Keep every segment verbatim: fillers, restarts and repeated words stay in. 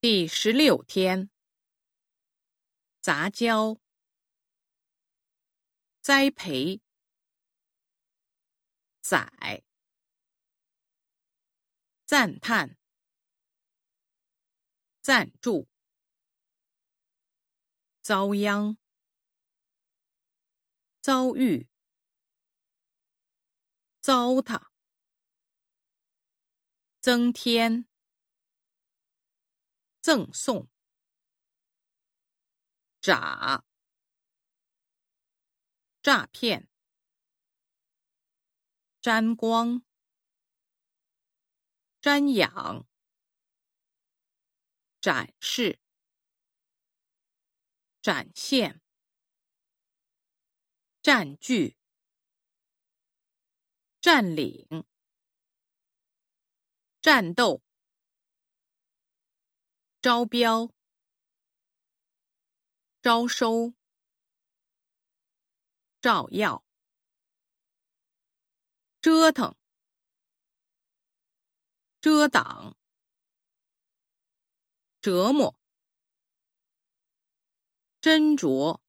第十六天，杂交、栽培、载、赞叹、赞助、遭殃、遭遇、糟蹋、增添、赠送、诈、诈骗、沾光、瞻仰、展示、展现、占据、占领、战斗、招标、招收、照耀、折腾、遮挡、折磨、斟酌、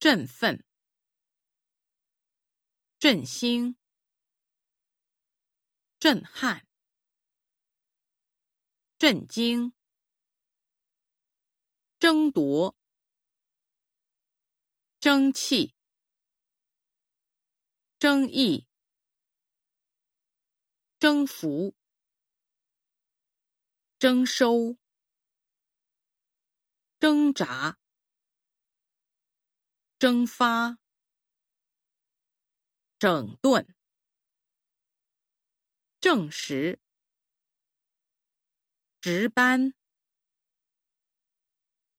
振奋、振兴、震撼、震惊、争夺、争气、争议、征服、征收、挣扎、蒸发、整顿、证实、值班、